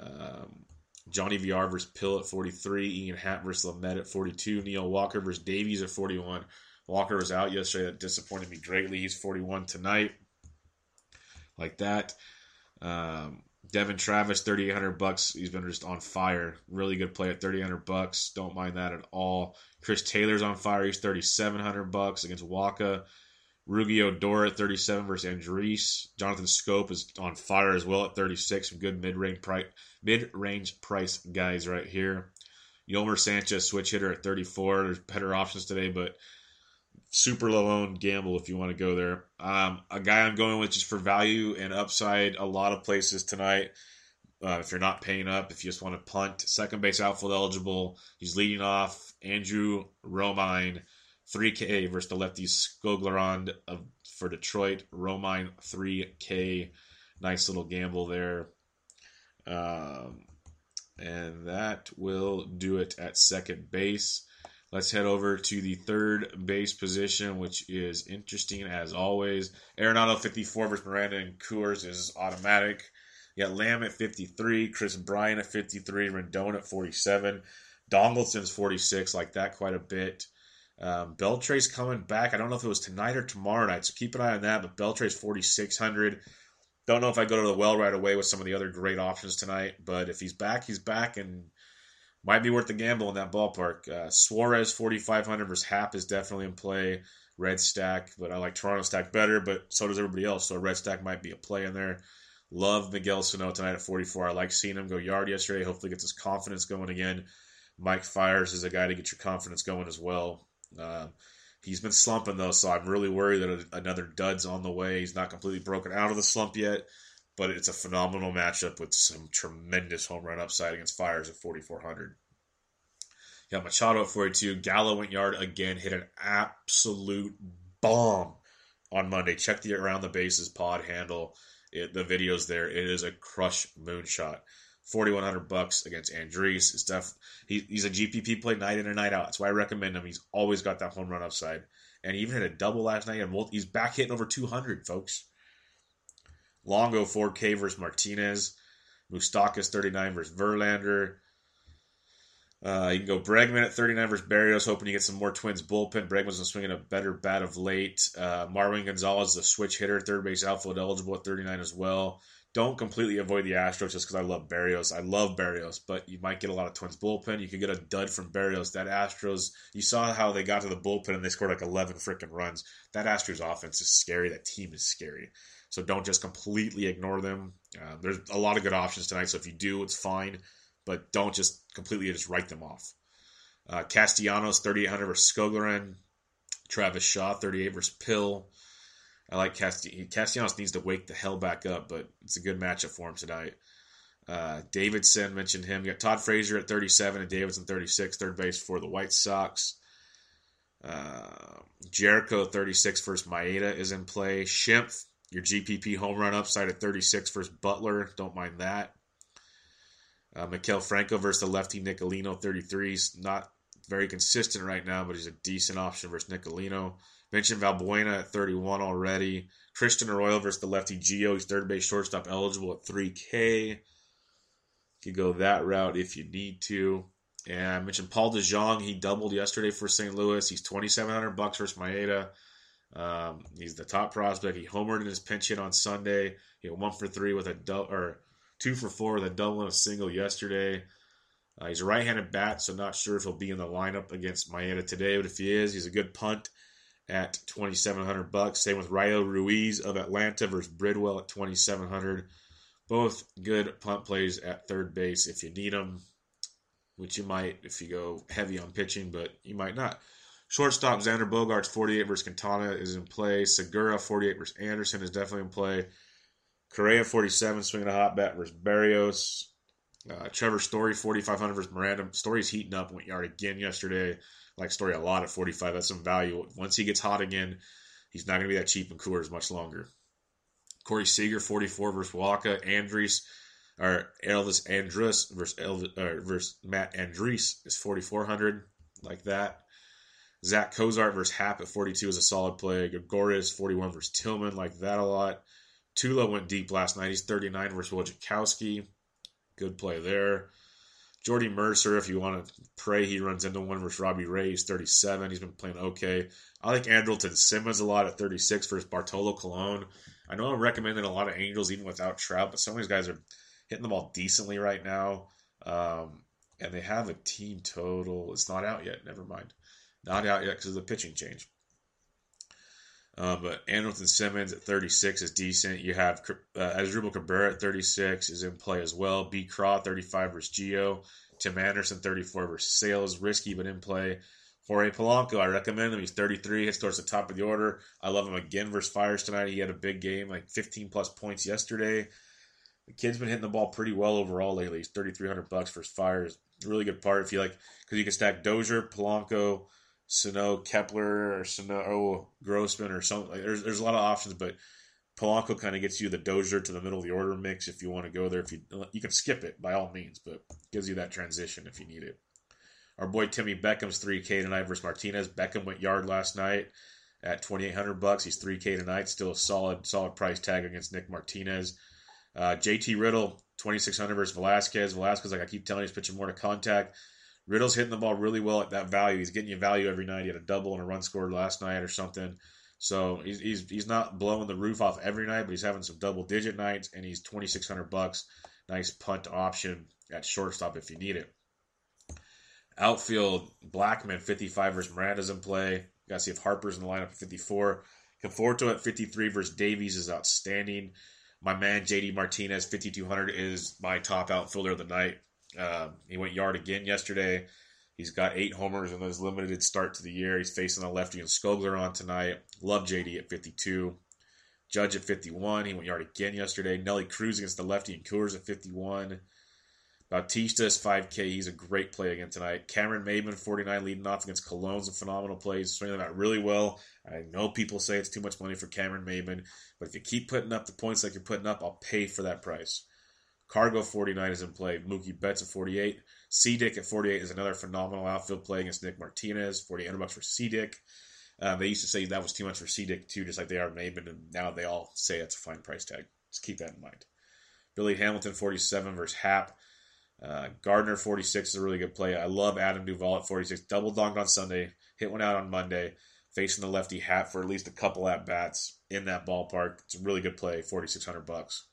Um, Johnny V R versus Pill at forty-three. Ian Happ versus Lamet at forty-two. Neil Walker versus Davies at forty-one. Walker was out yesterday. That disappointed me greatly. He's forty-one tonight. Like that. Um... Devin Travis, thirty-eight hundred bucks. He's been just on fire. Really good play at thirty-eight hundred bucks. Don't mind that at all. Chris Taylor's on fire. He's thirty-seven hundred bucks against Waka. Ruggiero Dora at thirty-seven versus Andriese. Jonathan Scope is on fire as well at thirty-six. Some good mid-range price, mid-range price guys right here. Yolmer Sanchez, switch hitter at thirty-four. There's better options today, but super low-owned gamble if you want to go there. Um, a guy I'm going with just for value and upside a lot of places tonight. Uh, if you're not paying up, if you just want to punt, second base outfield eligible. He's leading off Andrew Romine, three K versus the lefty Skoglund of for Detroit. Romine, three K. Nice little gamble there. Um, and that will do it at second base. Let's head over to the third base position, which is interesting as always. Arenado, fifty-four versus Miranda and Coors is automatic. You got Lamb at fifty-three, Chris Bryant at fifty-three, Rendon at forty-seven. Donaldson's forty-six, like that quite a bit. Um, Beltre's coming back. I don't know if it was tonight or tomorrow night, so keep an eye on that. But Beltre's forty-six hundred. Don't know if I go to the well right away with some of the other great options tonight, but if he's back, he's back, and might be worth the gamble in that ballpark. Uh, Suarez, forty-five hundred versus Happ is definitely in play. Red Stack, but I like Toronto Stack better, but so does everybody else. So Red Stack might be a play in there. Love Miguel Sano tonight at forty-four. I like seeing him go yard yesterday. Hopefully gets his confidence going again. Mike Fiers is a guy to get your confidence going as well. Um, he's been slumping, though, so I'm really worried that another dud's on the way. He's not completely broken out of the slump yet. But it's a phenomenal matchup with some tremendous home run upside against Fiers at forty-four hundred. You got Machado at forty-two. Gallo went yard again, hit an absolute bomb on Monday. Check the Around the Bases pod handle. It, the video's there. It is a crush moonshot. forty-one hundred bucks against Andriese. It's def, he, he's a G P P play night in and night out. That's why I recommend him. He's always got that home run upside. And he even hit a double last night. And he's back hitting over two hundred, folks. Longo, four K versus Martinez. Moustakas, thirty-nine versus Verlander. Uh, you can go Bregman at thirty-nine versus Berrios, hoping to get some more Twins bullpen. Bregman's been swinging a better bat of late. Uh, Marwin Gonzalez is a switch hitter, third base outfield eligible at thirty-nine as well. Don't completely avoid the Astros just because I love Berrios. I love Berrios, but you might get a lot of Twins bullpen. You could get a dud from Berrios. That Astros, you saw how they got to the bullpen and they scored like eleven freaking runs. That Astros offense is scary. That team is scary. So don't just completely ignore them. Uh, there's a lot of good options tonight, so if you do, it's fine. But don't just completely just write them off. Uh, Castellanos, thirty-eight hundred versus Skoglund. Travis Shaw, thirty-eight versus Pill. I like Castellanos. Castellanos needs to wake the hell back up, but it's a good matchup for him tonight. Uh, Davidson, mentioned him. You got Todd Frazier at thirty-seven and Davidson thirty-six, third base for the White Sox. Uh, Jericho, thirty-six versus Maeda is in play. Schimpf, your G P P home run upside at thirty-six versus Butler. Don't mind that. Uh, Mikel Franco versus the lefty Nicolino, thirty-three. He's not very consistent right now, but he's a decent option versus Nicolino. Mentioned Valbuena at thirty-one already. Christian Arroyo versus the lefty Gio. He's third base shortstop eligible at three K. You could go that route if you need to. And I mentioned Paul DeJong. He doubled yesterday for Saint Louis. He's twenty-seven hundred bucks versus Maeda. Um, he's the top prospect. He homered in his pinch hit on Sunday. He had one for three with a double, or two for four with a double and a single yesterday. Uh, he's a right-handed bat, so not sure if he'll be in the lineup against Maeda today. But if he is, he's a good punt at twenty-seven hundred bucks. Same with Rayo Ruiz of Atlanta versus Bridwell at twenty-seven hundred. Both good punt plays at third base if you need them, which you might if you go heavy on pitching, but you might not. Shortstop Xander Bogaerts, forty-eight versus Quintana, is in play. Segura, forty-eight versus Anderson, is definitely in play. Correa, forty-seven, swinging a hot bat versus Berrios. Uh, Trevor Story, forty-five hundred versus Miranda. Story's heating up, went yard again yesterday. Like Story a lot at forty-five. That's some value. Once he gets hot again, he's not going to be that cheap in Coors much longer. Corey Seager, forty-four versus Waka. Andriese, or Elvis Andrus versus, Elvis, uh, versus Matt Andriese is forty-four hundred, like that. Zach Cozart versus Happ at forty-two is a solid play. Gregorius, forty-one versus Tillman, like that a lot. Tulo went deep last night. He's thirty-nine versus Wojciechowski. Good play there. Jordy Mercer, if you want to pray he runs into one versus Robbie Ray, he's thirty-seven. He's been playing okay. I like Andrelton Simmons a lot at thirty-six versus Bartolo Colon. I know I'm recommending a lot of Angels even without Trout, but some of these guys are hitting the ball decently right now. Um, and they have a team total. It's not out yet. Never mind. Not out yet because of the pitching change. Uh, but Andrelton Simmons at thirty-six is decent. You have uh, Asdrubal Cabrera at thirty-six is in play as well. B. Craw, thirty-five versus Gio. Tim Anderson, thirty-four versus Sale is risky but in play. Jorge Polanco, I recommend him. He's thirty-three, hits towards the top of the order. I love him again versus Fiers tonight. He had a big game, like fifteen-plus points yesterday. The kid's been hitting the ball pretty well overall lately. He's thirty-three hundred bucks versus Fiers. Really good part if you like, because you can stack Dozier, Polanco, Sano, Kepler, or Sano, oh, Grossman, or something. Like, there's there's a lot of options, but Polanco kind of gets you the Dozier to the middle of the order mix if you want to go there. If you you can skip it by all means, but gives you that transition if you need it. Our boy Timmy Beckham's three K tonight versus Martinez. Beckham went yard last night at twenty-eight hundred bucks. He's three K tonight. Still a solid solid price tag against Nick Martinez. Uh, J T Riddle, twenty-six hundred versus Velasquez. Velasquez, like I keep telling you, is pitching more to contact. Riddle's hitting the ball really well at that value. He's getting you value every night. He had a double and a run scored last night or something. So he's he's, he's not blowing the roof off every night, but he's having some double-digit nights, and he's twenty-six hundred bucks. Nice punt option at shortstop if you need it. Outfield, Blackman, fifty-five versus Miranda's in play. Got to see if Harper's in the lineup at fifty-four. Conforto at fifty-three versus Davies is outstanding. My man, J D Martinez, fifty-two hundred is my top outfielder of the night. Um, he went yard again yesterday. He's got eight homers in his limited start to the year. He's facing the lefty and Skoglund on tonight. Love J D at fifty-two. Judge at fifty-one. He went yard again yesterday. Nelly Cruz against the lefty and Coors at fifty-one. Bautista is five K. He's a great play again tonight. Cameron Maybin, forty-nine, leading off against Colon's a phenomenal play. He's swinging that really well. I know people say it's too much money for Cameron Maybin, but if you keep putting up the points like you're putting up, I'll pay for that price. Cargo, forty-nine, is in play. Mookie Betts at forty-eight. C-Dick at forty-eight is another phenomenal outfield play against Nick Martinez. forty-eight hundred bucks for C-Dick. Um, they used to say that was too much for C-Dick, too, just like they are Maybin, and now they all say it's a fine price tag. Just keep that in mind. Billy Hamilton, forty-seven, versus Happ. Uh, Gardner, forty-six, is a really good play. I love Adam Duvall at forty-six. Double donged on Sunday. Hit one out on Monday. Facing the lefty Happ for at least a couple at-bats in that ballpark. It's a really good play, forty-six hundred bucks.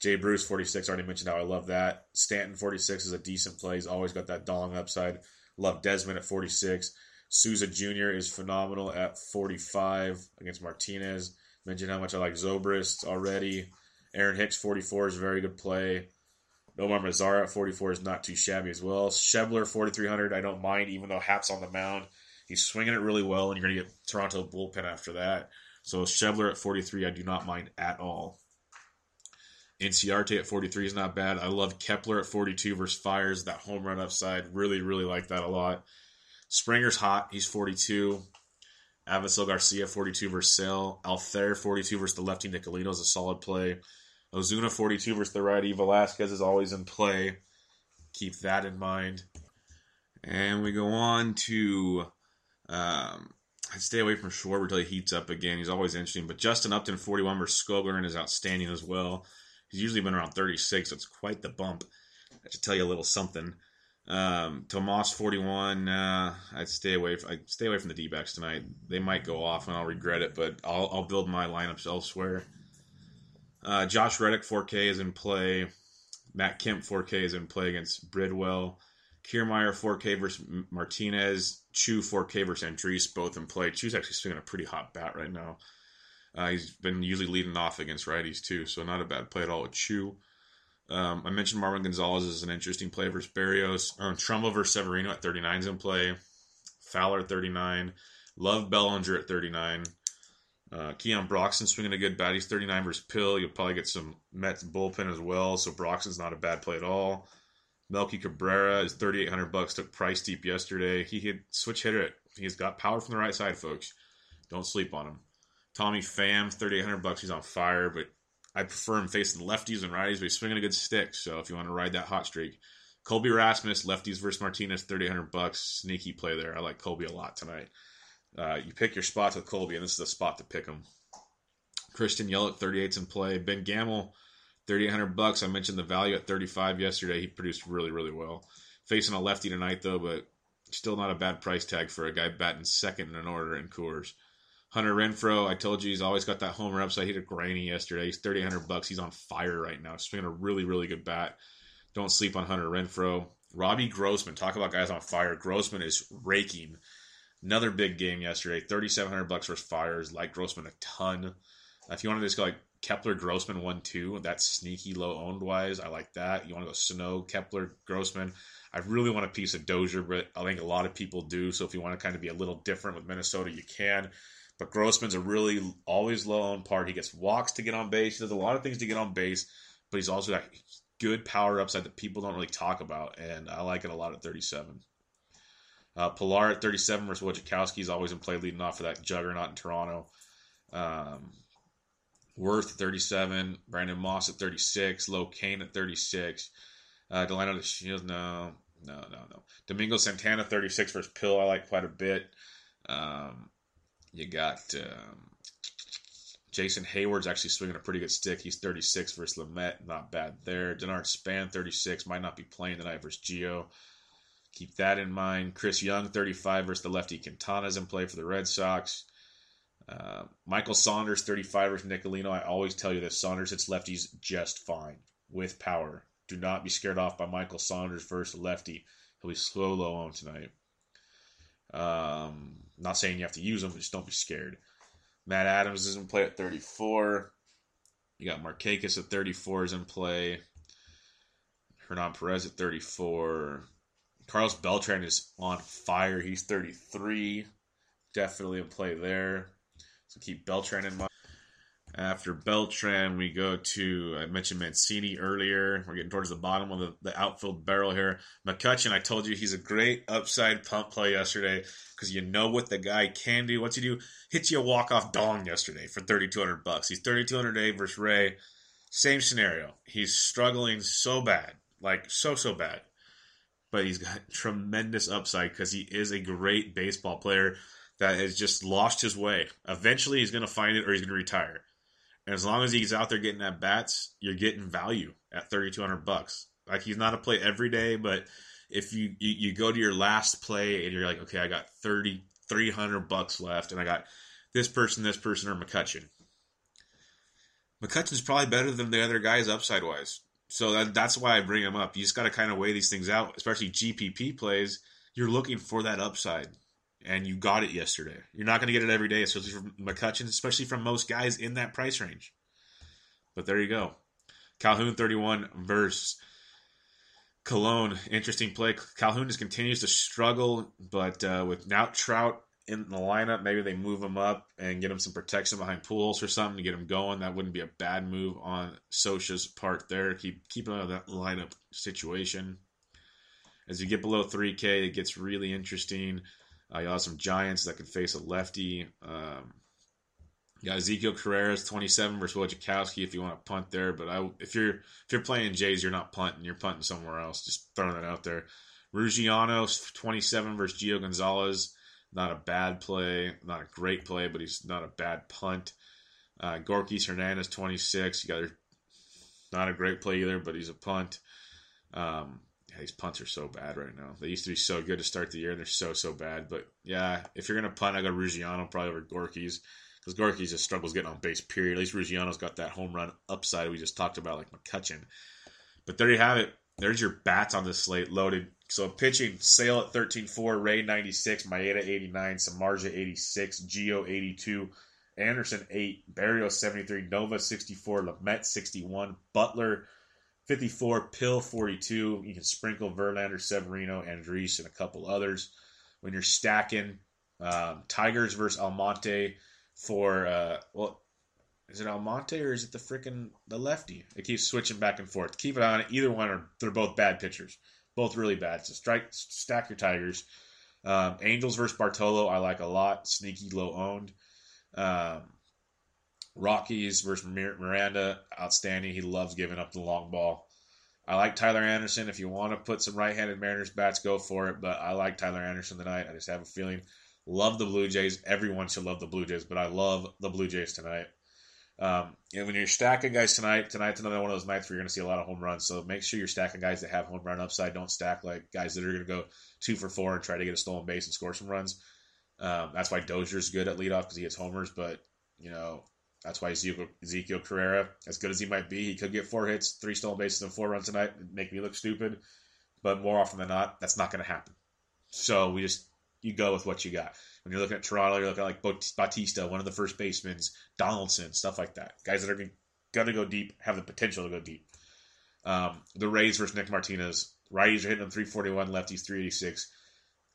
Jay Bruce, forty-six, already mentioned how I love that. Stanton, forty-six, is a decent play. He's always got that dong upside. Love Desmond at forty-six. Souza Junior is phenomenal at forty-five against Martinez. Mentioned how much I like Zobrist already. Aaron Hicks, forty-four, is a very good play. Nomar Mazara at forty-four is not too shabby as well. Schebler, forty-three hundred, I don't mind, even though Happ's on the mound. He's swinging it really well, and you're going to get Toronto bullpen after that. So Schebler at forty-three, I do not mind at all. Inciarte at forty-three is not bad. I love Kepler at forty-two versus Fiers, that home run upside. Really, really like that a lot. Springer's hot. He's forty-two. Avisel Garcia, forty-two versus Sale. Altherr, forty-two versus the lefty Nicolino is a solid play. Ozuna, forty-two versus the righty. Velasquez is always in play. Keep that in mind. And we go on to... Um, I'd stay away from Schwarber until he heats up again. He's always interesting. But Justin Upton, forty-one versus Skoglund, is outstanding as well. He's usually been around thirty-six, so it's quite the bump. That should tell you a little something. Um, Tomas, forty-one. Uh, I'd stay away. I stay away from the D-backs tonight. They might go off, and I'll regret it. But I'll, I'll build my lineups elsewhere. Uh, Josh Reddick, four K, is in play. Matt Kemp, four K, is in play against Bridwell. Kiermaier, four K versus Martinez. Chu, four K versus Andriese, both in play. Chu's actually swinging a pretty hot bat right now. Uh, he's been usually leading off against righties, too, so not a bad play at all with Chu. Um, I mentioned Marvin Gonzalez is an interesting play versus Berrios. Um, Trumbo versus Severino at thirty-nine is in play. Fowler at thirty-nine. Love Bellinger at thirty-nine. Uh, Keon Broxton swinging a good bat. He's thirty-nine versus Pill. You'll probably get some Mets bullpen as well, so Broxton's not a bad play at all. Melky Cabrera is thirty-eight hundred bucks. Took price deep yesterday. He hit switch hitter it. He's got power from the right side, folks. Don't sleep on him. Tommy Pham, thirty-eight hundred bucks. He's on fire, but I prefer him facing lefties and righties, but he's swinging a good stick. So if you want to ride that hot streak, Colby Rasmus, lefties versus Martinez, thirty-eight hundred bucks. Sneaky play there. I like Colby a lot tonight. Uh, you pick your spots with Colby, and this is the spot to pick him. Christian Yelich, thirty-eight's in play. Ben Gamel, thirty-eight hundred bucks. I mentioned the value at thirty-five yesterday. He produced really, really well. Facing a lefty tonight, though, but still not a bad price tag for a guy batting second in an order in Coors. Hunter Renfroe, I told you he's always got that homer upside. He hit a granny yesterday. He's thirty-eight hundred bucks. He's on fire right now. Swinging a really, really good bat. Don't sleep on Hunter Renfroe. Robbie Grossman, talk about guys on fire. Grossman is raking. Another big game yesterday. thirty-seven hundred bucks versus Fires. Like Grossman a ton. If you want to just go like Kepler, Grossman, one two. That's sneaky low-owned-wise. I like that. You want to go Sano, Kepler, Grossman. I really want a piece of Dozier, but I think a lot of people do. So if you want to kind of be a little different with Minnesota, you can. But Grossman's a really always low-owned part. He gets walks to get on base. He does a lot of things to get on base, but he's also got good power upside that people don't really talk about, and I like it a lot at thirty-seven. Uh, Pilar at thirty-seven versus Wojciechowski is always in play leading off for that juggernaut in Toronto. Um... Worth, thirty-seven. Brandon Moss at thirty-six. Low Kane at thirty-six. Uh, Delano De Shields, no. No, no, no. Domingo Santana, thirty-six versus Pill. I like quite a bit. Um, you got um, Jason Hayward's actually swinging a pretty good stick. He's thirty-six versus Lamet. Not bad there. Denard Span, thirty-six. Might not be playing tonight versus Gio. Keep that in mind. Chris Young, thirty-five versus the lefty. Quintana's in play for the Red Sox. Uh, Michael Saunders, thirty-five versus Nicolino. I always tell you this. Saunders hits lefties just fine with power. Do not be scared off by Michael Saunders versus lefty. He'll be slow low on tonight. Um, not saying you have to use him, but just don't be scared. Matt Adams is in play at thirty-four. You got Markakis at thirty-four is in play. Hernan Perez at thirty-four. Carlos Beltran is on fire. He's thirty-three. Definitely in play there. So keep Beltran in mind. After Beltran, we go to, I mentioned Mancini earlier. We're getting towards the bottom of the, the outfield barrel here. McCutchen, I told you he's a great upside pump play yesterday because you know what the guy can do. What's he do? Hits you a walk-off dong yesterday for thirty-two hundred bucks. He's thirty-two hundred a versus Ray. Same scenario. He's struggling so bad, like so, so bad. But he's got tremendous upside because he is a great baseball player that has just lost his way. Eventually, he's going to find it or he's going to retire. And as long as he's out there getting at bats, you're getting value at thirty-two hundred bucks. Like, he's not a play every day, but if you, you, you go to your last play and you're like, okay, I got thirty, three hundred bucks left, and I got this person, this person, or McCutchen. McCutchen's probably better than the other guys upside-wise. So that, that's why I bring him up. You just got to kind of weigh these things out, especially G P P plays. You're looking for that upside, and you got it yesterday. You're not going to get it every day, especially from McCutchen, especially from most guys in that price range. But there you go. Calhoun thirty-one versus Colon. Interesting play. Calhoun just continues to struggle, but uh, with now Trout in the lineup, maybe they move him up and get him some protection behind Pujols or something to get him going. That wouldn't be a bad move on Socha's part there. Keep, keep out of that lineup situation. As you get below three K, it gets really interesting. Uh, you have some Giants that could face a lefty. Um, you got Ezekiel Carreras, twenty-seven versus Wojciechowski if you want to punt there. But I, if you're if you're playing Jays, you're not punting. You're punting somewhere else. Just throwing that out there. Ruggiano, twenty-seven versus Gio Gonzalez. Not a bad play. Not a great play, but he's not a bad punt. Uh, Gorky's Hernandez, twenty-six. You got your, not a great play either, but he's a punt. Um Yeah, these punts are so bad right now. They used to be so good to start the year, and they're so, so bad. But, yeah, if you're going to punt, I got Ruggiano probably over Gorky's, because Gorky's just struggles getting on base, period. At least Ruggiano's got that home run upside we just talked about, like McCutchen. But there you have it. There's your bats on this slate loaded. So pitching, Sale at thirteen four, Ray ninety-six, Maeda eighty-nine, Samardzija eighty-six, Gio eighty-two, Anderson eight, Berrios seventy-three, Nova sixty-four, Lamet sixty-one, Butler fifty-four, Pill forty-two. You can sprinkle Verlander, Severino, Andriese, and a couple others. When you're stacking, um, Tigers versus Almonte for, uh, well, is it Almonte or is it the freaking the lefty? It keeps switching back and forth. Keep it on. Either one, or they're both bad pitchers. Both really bad. So strike, stack your Tigers. Um, Angels versus Bartolo, I like a lot. Sneaky, low-owned. Um Rockies versus Miranda, outstanding. He loves giving up the long ball. I like Tyler Anderson. If you want to put some right-handed Mariners bats, go for it. But I like Tyler Anderson tonight. I just have a feeling. Love the Blue Jays. Everyone should love the Blue Jays, but I love the Blue Jays tonight. Um, and when you're stacking guys tonight, tonight's another one of those nights where you're going to see a lot of home runs. So make sure you're stacking guys that have home run upside. Don't stack like guys that are going to go two for four and try to get a stolen base and score some runs. Um, that's why Dozier's good at leadoff because he hits homers. But, you know, that's why Ezekiel Carrera, as good as he might be, he could get four hits, three stolen bases, and four runs tonight and make me look stupid. But more often than not, that's not going to happen. So we just you go with what you got. When you're looking at Toronto, you're looking at like Bautista, one of the first basemen, Donaldson, stuff like that. Guys that are going to go deep, have the potential to go deep. Um, the Rays versus Nick Martinez. Righties are hitting them three forty-one, lefties three eighty-six.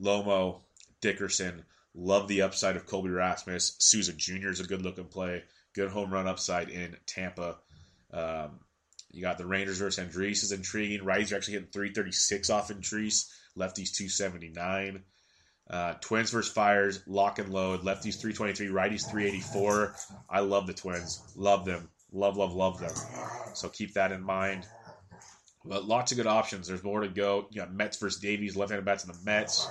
Lomo, Dickerson, love the upside of Colby Rasmus. Souza Junior is a good-looking play. Good home run upside in Tampa. Um, you got the Rangers versus Andriese is intriguing. Righties are actually hitting three thirty-six off Andriese. Lefties two seventy-nine. Uh, Twins versus Fiers. Lock and load. Lefties three twenty-three. Righties three eighty-four. I love the Twins. Love them. Love, love, love them. So keep that in mind. But lots of good options. There's more to go. You got Mets versus Davies. Left-handed bats in the Mets.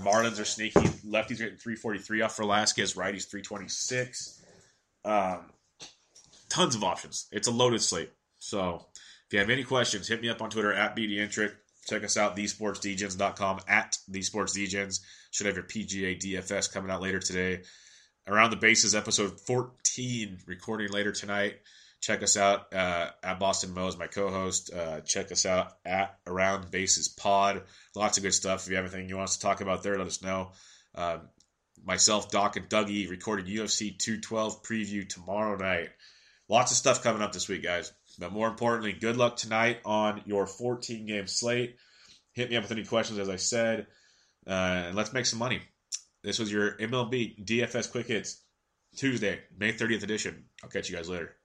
Marlins are sneaky. Lefties are hitting three forty-three off Velasquez. Righties three twenty-six. Um, tons of options. It's a loaded slate. So if you have any questions, hit me up on Twitter at BDintric. Check us out, the sports d gens dot com, at the sports d gens. Should have your P G A D F S coming out later today. Around the Bases, episode fourteen, recording later tonight. Check us out uh, at Boston Moe, my co-host. Uh, check us out at Around Bases Pod. Lots of good stuff. If you have anything you want us to talk about there, let us know. Uh, Myself, Doc, and Dougie recorded U F C two twelve preview tomorrow night. Lots of stuff coming up this week, guys. But more importantly, good luck tonight on your fourteen-game slate. Hit me up with any questions, as I said. Uh, and let's make some money. This was your M L B D F S Quick Hits Tuesday, May thirtieth edition. I'll catch you guys later.